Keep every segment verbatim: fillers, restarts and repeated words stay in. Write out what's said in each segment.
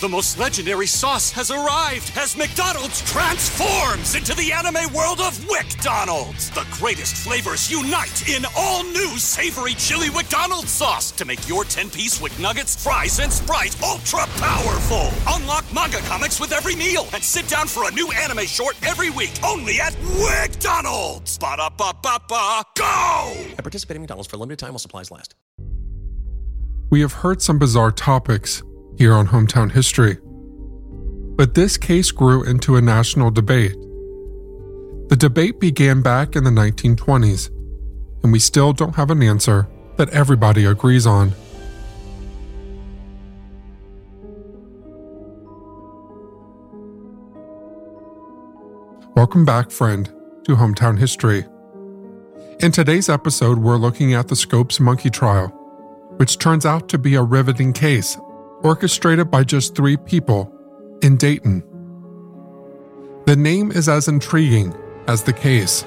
The most legendary sauce has arrived as McDonald's transforms into the anime world of WickDonald's. The greatest flavors unite in all new savory chili McDonald's sauce to make your ten-piece Wick Nuggets, fries, and Sprite ultra-powerful. Unlock manga comics with every meal and sit down for a new anime short every week only at WickDonald's. Ba-da-ba-ba-ba, go! And participate in McDonald's for a limited time while supplies last. We have heard some bizarre topics here on Hometown History, but this case grew into a national debate. The debate began back in the nineteen twenties, and we still don't have an answer that everybody agrees on. Welcome back, friend, to Hometown History. In today's episode, we're looking at the Scopes Monkey Trial, which turns out to be a riveting case orchestrated by just three people in Dayton. The name is as intriguing as the case.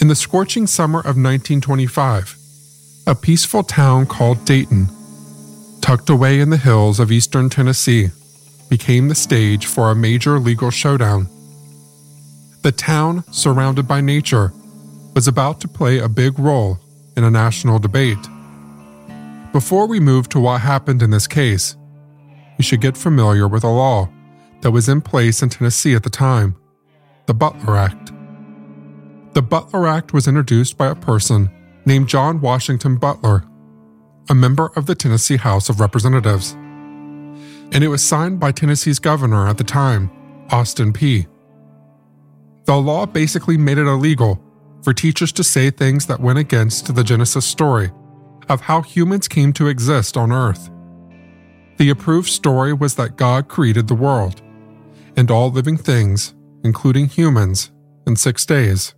In the scorching summer of nineteen twenty-five, a peaceful town called Dayton, tucked away in the hills of eastern Tennessee, became the stage for a major legal showdown. The town, surrounded by nature, was about to play a big role in a national debate. Before we move to what happened in this case, we should get familiar with a law that was in place in Tennessee at the time, the Butler Act. The Butler Act was introduced by a person named John Washington Butler, a member of the Tennessee House of Representatives, and it was signed by Tennessee's governor at the time, Austin Peay. The law basically made it illegal for teachers to say things that went against the Genesis story of how humans came to exist on Earth. The approved story was that God created the world and all living things, including humans, in six days.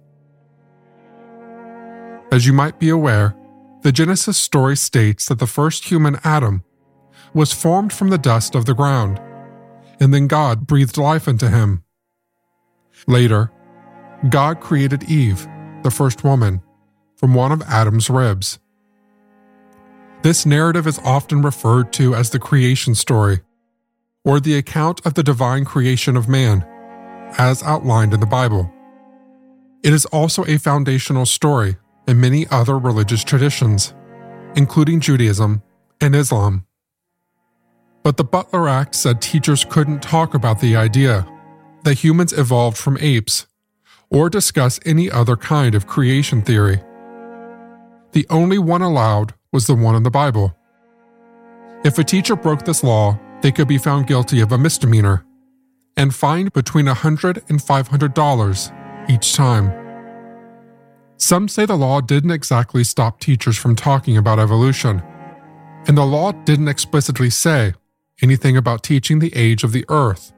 As you might be aware, the Genesis story states that the first human, Adam, was formed from the dust of the ground, and then God breathed life into him. Later, God created Eve, the first woman, from one of Adam's ribs. This narrative is often referred to as the creation story, or the account of the divine creation of man, as outlined in the Bible. It is also a foundational story in many other religious traditions, including Judaism and Islam. But the Butler Act said teachers couldn't talk about the idea that humans evolved from apes, or discuss any other kind of creation theory. The only one allowed was the one in the Bible. If a teacher broke this law, they could be found guilty of a misdemeanor and fined between one hundred dollars and five hundred dollars each time. Some say the law didn't exactly stop teachers from talking about evolution, and the law didn't explicitly say anything about teaching the age of the Earth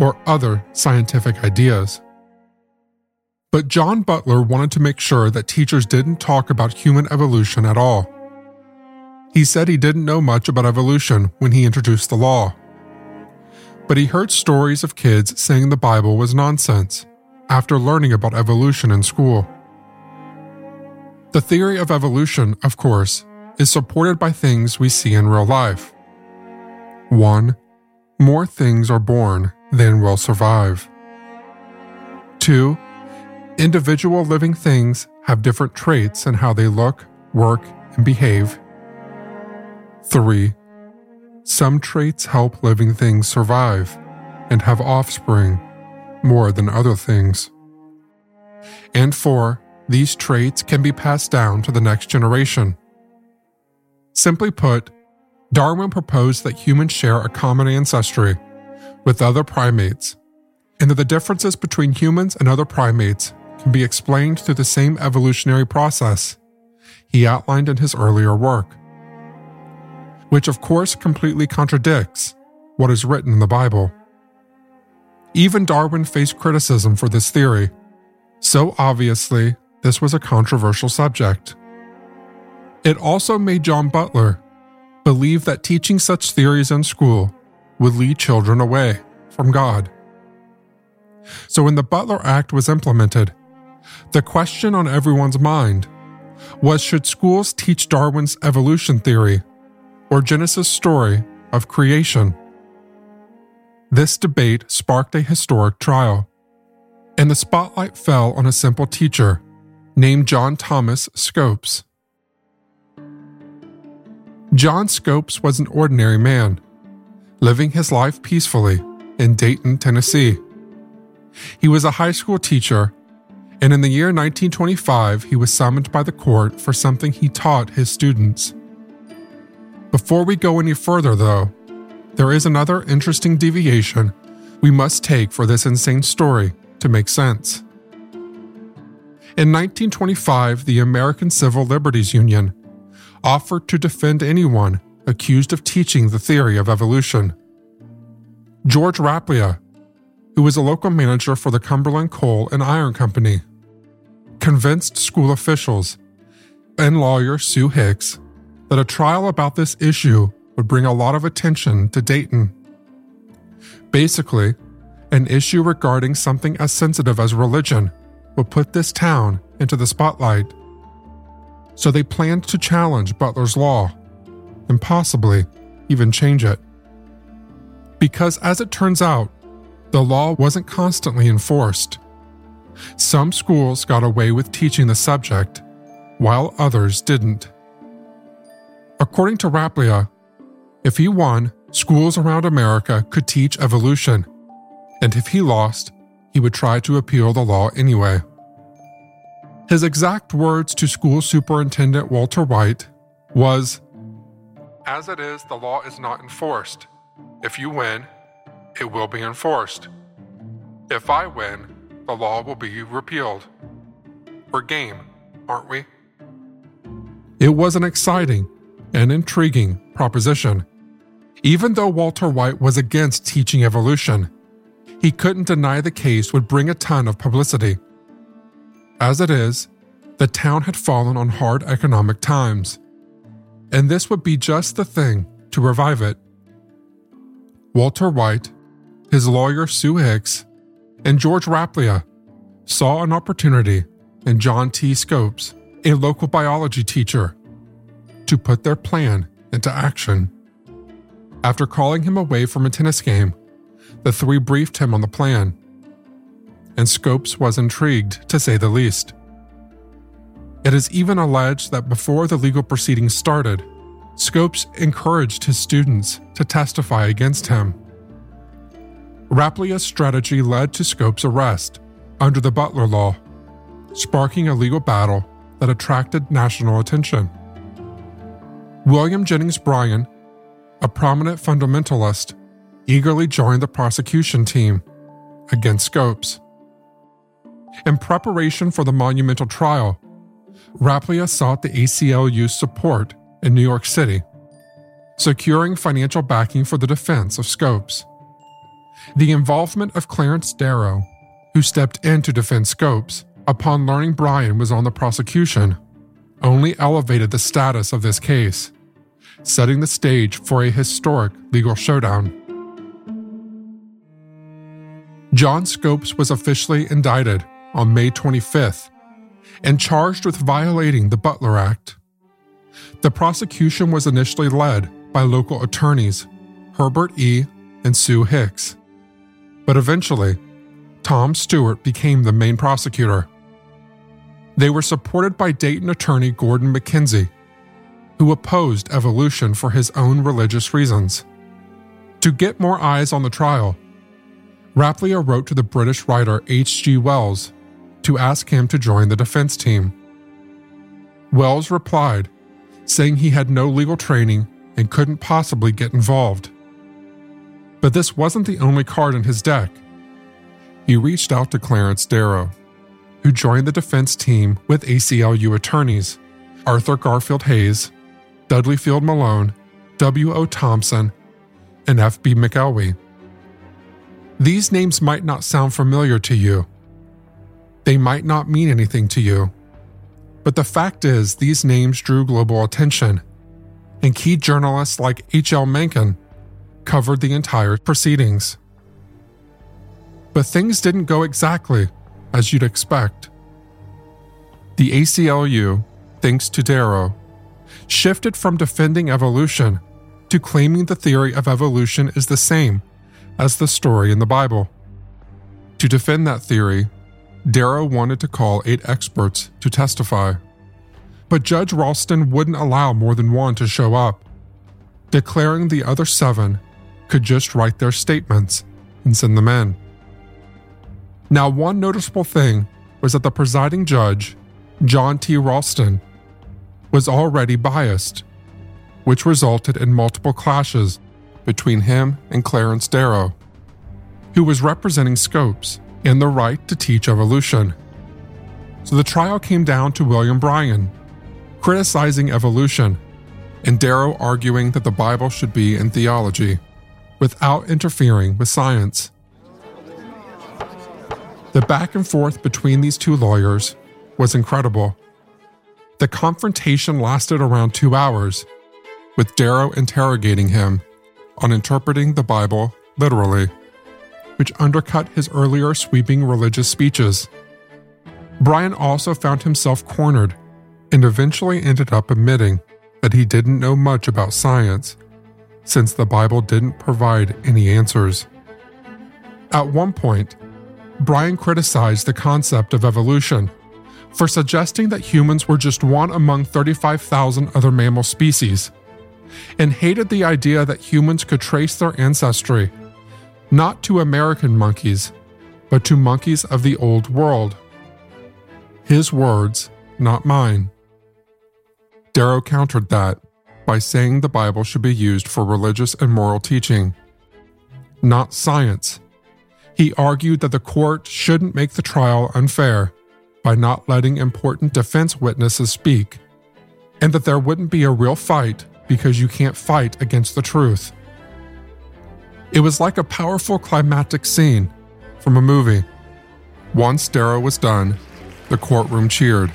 or other scientific ideas. But John Butler wanted to make sure that teachers didn't talk about human evolution at all. He said he didn't know much about evolution when he introduced the law, but he heard stories of kids saying the Bible was nonsense after learning about evolution in school. The theory of evolution, of course, is supported by things we see in real life. One, more things are born than will survive. Two, individual living things have different traits in how they look, work, and behave. Three, some traits help living things survive and have offspring more than other things. And four, these traits can be passed down to the next generation. Simply put, Darwin proposed that humans share a common ancestry with other primates, and that the differences between humans and other primates can be explained through the same evolutionary process he outlined in his earlier work, which of course completely contradicts what is written in the Bible. Even Darwin faced criticism for this theory, so obviously this was a controversial subject. It also made John Butler believe that teaching such theories in school would lead children away from God. So when the Butler Act was implemented, The question on everyone's mind was, should schools teach Darwin's evolution theory or Genesis' story of creation? This debate sparked a historic trial, and the spotlight fell on a simple teacher named John Thomas Scopes. John Scopes was an ordinary man, living his life peacefully in Dayton, Tennessee. He was a high school teacher, and in the year nineteen twenty-five, he was summoned by the court for something he taught his students. Before we go any further, though, there is another interesting deviation we must take for this insane story to make sense. In nineteen twenty-five, the American Civil Liberties Union offered to defend anyone accused of teaching the theory of evolution. George Rappleyea, who was a local manager for the Cumberland Coal and Iron Company, convinced school officials and lawyer Sue Hicks that a trial about this issue would bring a lot of attention to Dayton. Basically, an issue regarding something as sensitive as religion would put this town into the spotlight. So they planned to challenge Butler's law, and possibly even change it. Because as it turns out, the law wasn't constantly enforced. Some schools got away with teaching the subject, while others didn't. According to Rappleyea, if he won, schools around America could teach evolution, and if he lost, he would try to appeal the law anyway. His exact words to school superintendent Walter White was, "As it is, the law is not enforced. If you win, it will be enforced. If I win, the law will be repealed. We're game, aren't we?" It was an exciting and intriguing proposition. Even though Walter White was against teaching evolution, he couldn't deny the case would bring a ton of publicity. As it is, the town had fallen on hard economic times, and this would be just the thing to revive it. Walter White, his lawyer Sue Hicks, and George Rappleyea saw an opportunity in John T. Scopes, a local biology teacher, to put their plan into action. After calling him away from a tennis game, the three briefed him on the plan, and Scopes was intrigued, to say the least. It is even alleged that before the legal proceedings started, Scopes encouraged his students to testify against him. Rappleyea's strategy led to Scopes' arrest under the Butler Law, sparking a legal battle that attracted national attention. William Jennings Bryan, a prominent fundamentalist, eagerly joined the prosecution team against Scopes. In preparation for the monumental trial, Rappleyea sought the A C L U's support in New York City, securing financial backing for the defense of Scopes. The involvement of Clarence Darrow, who stepped in to defend Scopes upon learning Bryan was on the prosecution, only elevated the status of this case, setting the stage for a historic legal showdown. John Scopes was officially indicted on May twenty-fifth and charged with violating the Butler Act. The prosecution was initially led by local attorneys Herbert E. and Sue Hicks, but eventually Tom Stewart became the main prosecutor. They were supported by Dayton attorney Gordon McKenzie, who opposed evolution for his own religious reasons. To get more eyes on the trial, Rappleyea wrote to the British writer H G Wells to ask him to join the defense team. Wells replied, saying he had no legal training and couldn't possibly get involved. But this wasn't the only card in his deck. He reached out to Clarence Darrow, who joined the defense team with A C L U attorneys Arthur Garfield Hays, Dudley Field Malone, W O. Thompson, and F B McElwee. These names might not sound familiar to you. They might not mean anything to you. But the fact is, these names drew global attention, and key journalists like H L Mencken covered the entire proceedings. But things didn't go exactly as you'd expect. The A C L U, thanks to Darrow, shifted from defending evolution to claiming the theory of evolution is the same as the story in the Bible. To defend that theory, Darrow wanted to call eight experts to testify. But Judge Raulston wouldn't allow more than one to show up, declaring the other seven could just write their statements and send them in. Now, one noticeable thing was that the presiding judge, John T. Raulston, was already biased, which resulted in multiple clashes between him and Clarence Darrow, who was representing Scopes and the right to teach evolution. So the trial came down to William Bryan criticizing evolution and Darrow arguing that the Bible should be in theology without interfering with science. The back and forth between these two lawyers was incredible. The confrontation lasted around two hours, with Darrow interrogating him on interpreting the Bible literally, which undercut his earlier sweeping religious speeches. Bryan also found himself cornered and eventually ended up admitting that he didn't know much about science, since the Bible didn't provide any answers. At one point, Bryan criticized the concept of evolution for suggesting that humans were just one among thirty-five thousand other mammal species, and hated the idea that humans could trace their ancestry not to American monkeys, but to monkeys of the old world. His words, not mine. Darrow countered that by saying the Bible should be used for religious and moral teaching, not science. He argued that the court shouldn't make the trial unfair by not letting important defense witnesses speak, and that there wouldn't be a real fight because you can't fight against the truth. It was like a powerful climactic scene from a movie. Once Darrow was done, the courtroom cheered,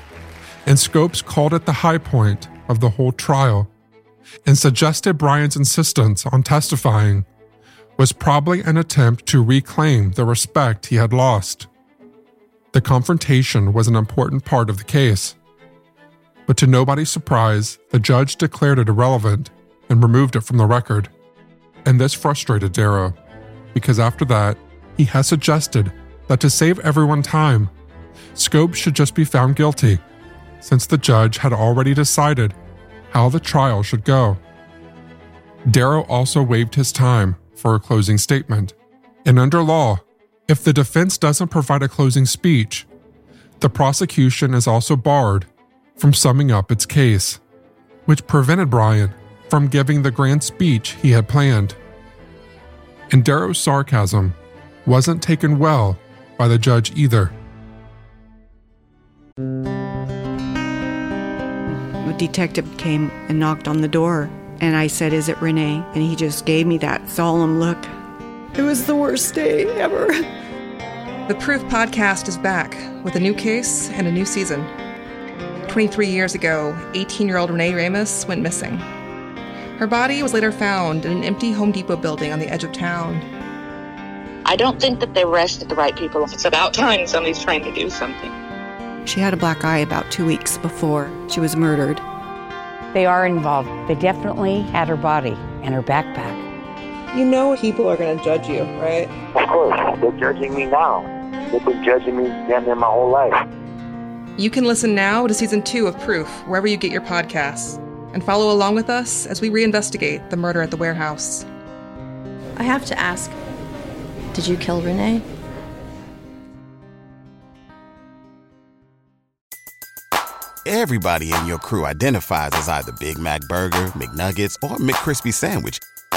and Scopes called it the high point of the whole trial and suggested Bryan's insistence on testifying was probably an attempt to reclaim the respect he had lost. The confrontation was an important part of the case, but to nobody's surprise, the judge declared it irrelevant and removed it from the record. And this frustrated Darrow, because after that, he has suggested that to save everyone time, Scopes should just be found guilty, since the judge had already decided how the trial should go. Darrow also waived his time for a closing statement. And under law, if the defense doesn't provide a closing speech, the prosecution is also barred from summing up its case, which prevented Bryan from giving the grand speech he had planned. And Darrow's sarcasm wasn't taken well by the judge either. A detective came and knocked on the door. And I said, "Is it Renee?" And he just gave me that solemn look. It was the worst day ever. The Proof Podcast is back with a new case and a new season. twenty-three years ago, eighteen-year-old Renee Ramos went missing. Her body was later found in an empty Home Depot building on the edge of town. I don't think that they arrested the right people. It's about time somebody's trying to do something. She had a black eye about two weeks before she was murdered. They are involved. They definitely had her body and her backpack. You know people are going to judge you, right? Of course. They're judging me now. They've been judging me damn near my whole life. You can listen now to Season two of Proof, wherever you get your podcasts, and follow along with us as we reinvestigate the murder at the warehouse. I have to ask, did you kill Renee? Everybody in your crew identifies as either Big Mac Burger, McNuggets, or McCrispy Sandwich.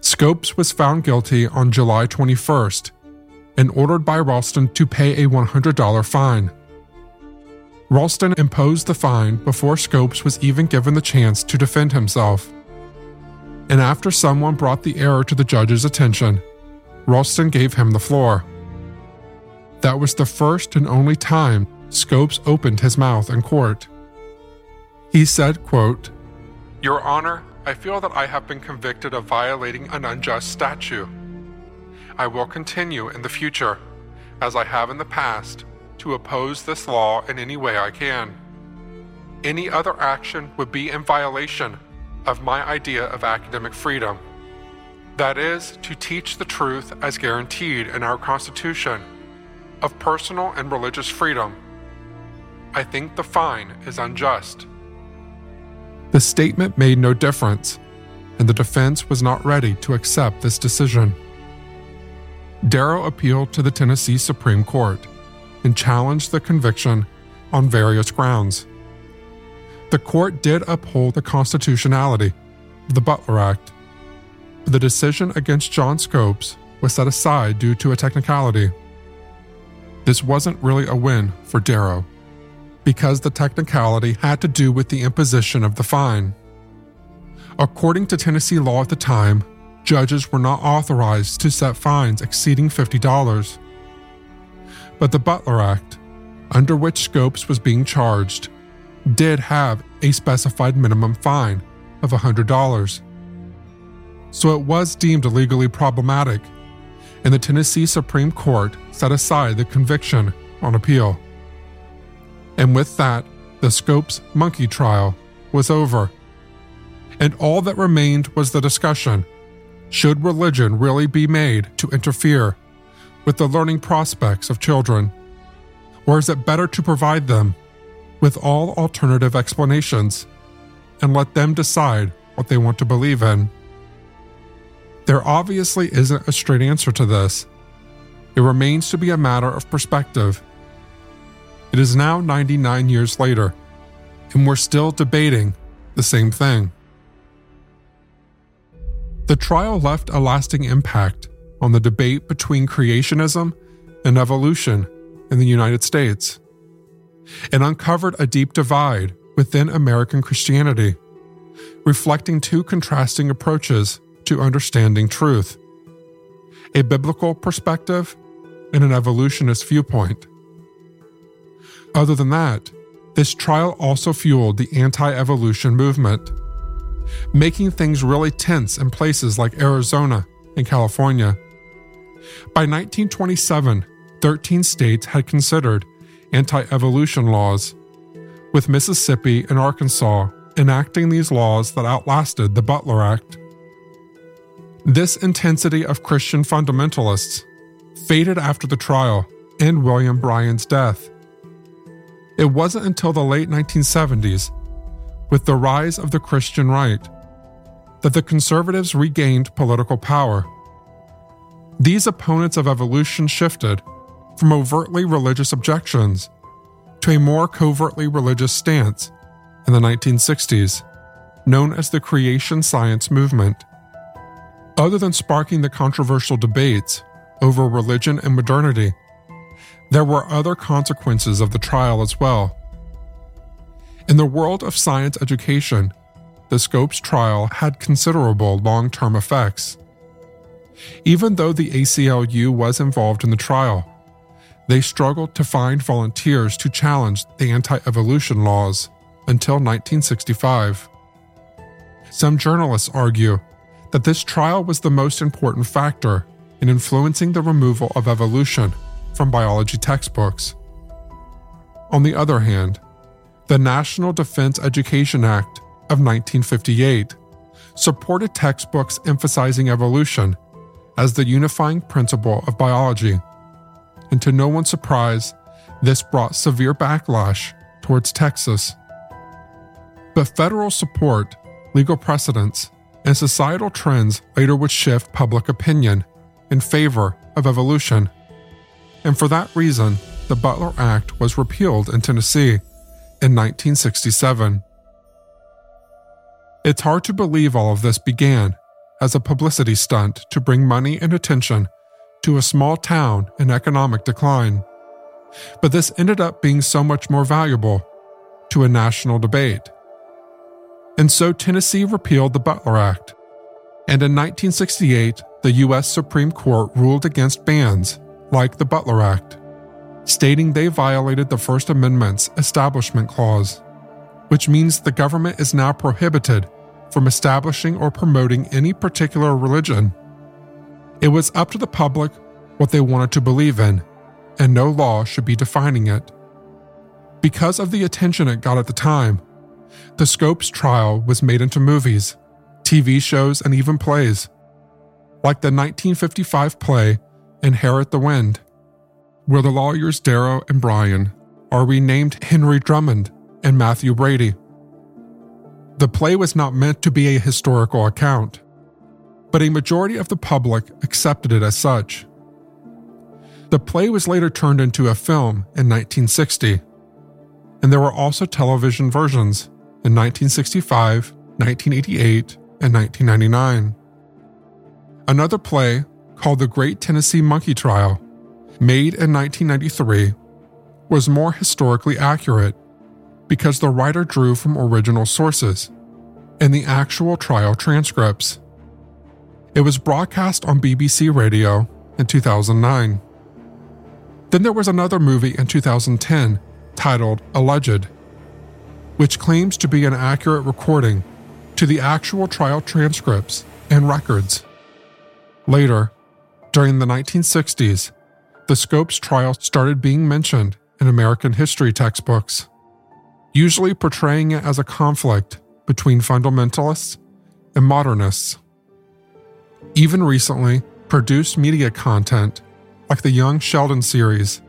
Scopes was found guilty on July twenty-first and ordered by Raulston to pay a one hundred dollars fine. Ralston imposed the fine before Scopes was even given the chance to defend himself. And after someone brought the error to the judge's attention, Ralston gave him the floor. That was the first and only time Scopes opened his mouth in court. He said, quote, "Your Honor, I feel that I have been convicted of violating an unjust statute. I will continue in the future, as I have in the past, to oppose this law in any way I can. Any other action would be in violation of my idea of academic freedom. That is, to teach the truth as guaranteed in our Constitution, of personal and religious freedom. I think the fine is unjust." The statement made no difference, and the defense was not ready to accept this decision. Darrow appealed to the Tennessee Supreme Court and challenged the conviction on various grounds. The court did uphold the constitutionality of the Butler Act, but the decision against John Scopes was set aside due to a technicality. This wasn't really a win for Darrow, because the technicality had to do with the imposition of the fine. According to Tennessee law at the time, judges were not authorized to set fines exceeding fifty dollars. But the Butler Act, under which Scopes was being charged, did have a specified minimum fine of one hundred dollars. So it was deemed legally problematic, and the Tennessee Supreme Court set aside the conviction on appeal. And with that, the Scopes Monkey Trial was over. And all that remained was the discussion, should religion really be made to interfere with the learning prospects of children? Or is it better to provide them with all alternative explanations and let them decide what they want to believe in? There obviously isn't a straight answer to this. It remains to be a matter of perspective. It is now ninety-nine years later, and we're still debating the same thing. The trial left a lasting impact on the debate between creationism and evolution in the United States, and uncovered a deep divide within American Christianity, reflecting two contrasting approaches to understanding truth: a biblical perspective and an evolutionist viewpoint. Other than that, this trial also fueled the anti-evolution movement, making things really tense in places like Arizona and California. By nineteen twenty-seven, thirteen states had considered anti-evolution laws, with Mississippi and Arkansas enacting these laws that outlasted the Butler Act. This intensity of Christian fundamentalists faded after the trial and William Bryan's death. It wasn't until the late nineteen seventies, with the rise of the Christian right, that the conservatives regained political power. These opponents of evolution shifted from overtly religious objections to a more covertly religious stance in the nineteen sixties, known as the creation science movement. Other than sparking the controversial debates over religion and modernity, there were other consequences of the trial as well. In the world of science education, the Scopes trial had considerable long-term effects. Even though the A C L U was involved in the trial, they struggled to find volunteers to challenge the anti-evolution laws until nineteen sixty-five. Some journalists argue that this trial was the most important factor in influencing the removal of evolution from biology textbooks. On the other hand, the National Defense Education Act of nineteen fifty-eight supported textbooks emphasizing evolution as the unifying principle of biology, and to no one's surprise, this brought severe backlash towards Texas. But federal support, legal precedents, and societal trends later would shift public opinion in favor of evolution. And for that reason, the Butler Act was repealed in Tennessee in nineteen sixty-seven. It's hard to believe all of this began as a publicity stunt to bring money and attention to a small town in economic decline. But this ended up being so much more valuable to a national debate. And so Tennessee repealed the Butler Act, and in nineteen sixty-eight, the U S Supreme Court ruled against bans like the Butler Act, stating they violated the First Amendment's Establishment Clause, which means the government is now prohibited from establishing or promoting any particular religion. It was up to the public what they wanted to believe in, and no law should be defining it. Because of the attention it got at the time, the Scopes trial was made into movies, T V shows, and even plays, like the nineteen fifty-five play Inherit the Wind, where the lawyers Darrow and Bryan are renamed Henry Drummond and Matthew Brady. The play was not meant to be a historical account, but a majority of the public accepted it as such. The play was later turned into a film in nineteen sixty, and there were also television versions in nineteen sixty-five, nineteen eighty-eight, and nineteen ninety-nine. Another play, called The Great Tennessee Monkey Trial, made in nineteen ninety-three, was more historically accurate because the writer drew from original sources and the actual trial transcripts. It was broadcast on B B C Radio in two thousand nine. Then there was another movie in two thousand ten titled Alleged, which claims to be an accurate recording to the actual trial transcripts and records. Later, during the nineteen sixties, the Scopes trial started being mentioned in American history textbooks, usually portraying it as a conflict between fundamentalists and modernists. Even recently, produced media content like the Young Sheldon series,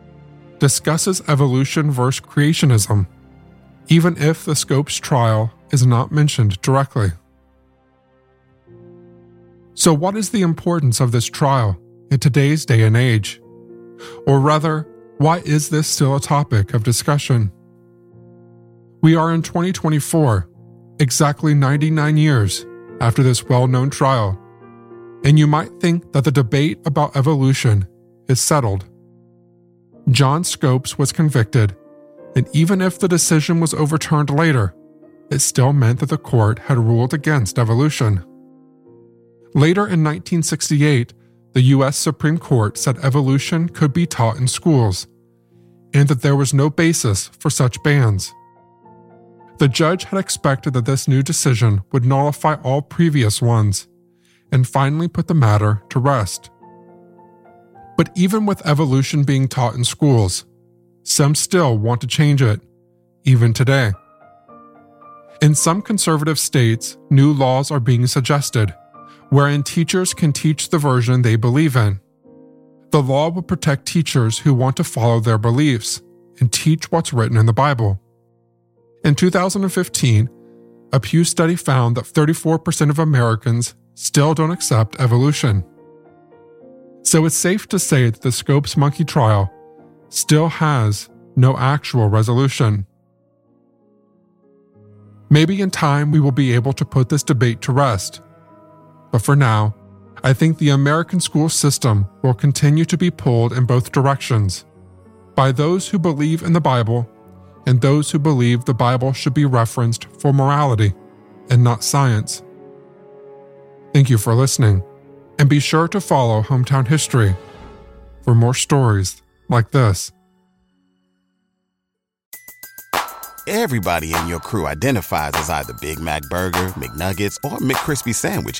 discusses evolution versus creationism, even if the Scopes trial is not mentioned directly. So what is the importance of this trial in today's day and age? Or rather, why is this still a topic of discussion? We are in twenty twenty-four, exactly ninety-nine years after this well-known trial, and you might think that the debate about evolution is settled. John Scopes was convicted, and even if the decision was overturned later, it still meant that the court had ruled against evolution. Later in nineteen sixty-eight, the U S Supreme Court said evolution could be taught in schools, and that there was no basis for such bans. The judge had expected that this new decision would nullify all previous ones, and finally put the matter to rest. But even with evolution being taught in schools, some still want to change it, even today. In some conservative states, new laws are being suggested, wherein teachers can teach the version they believe in. The law would protect teachers who want to follow their beliefs and teach what's written in the Bible. In two thousand fifteen, a Pew study found that thirty-four percent of Americans still don't accept evolution. So it's safe to say that the Scopes Monkey Trial still has no actual resolution. Maybe in time we will be able to put this debate to rest, but for now, I think the American school system will continue to be pulled in both directions, by those who believe in the Bible and those who believe the Bible should be referenced for morality and not science. Thank you for listening. And be sure to follow Hometown History for more stories like this. Everybody in your crew identifies as either Big Mac Burger, McNuggets, or McCrispy Sandwich,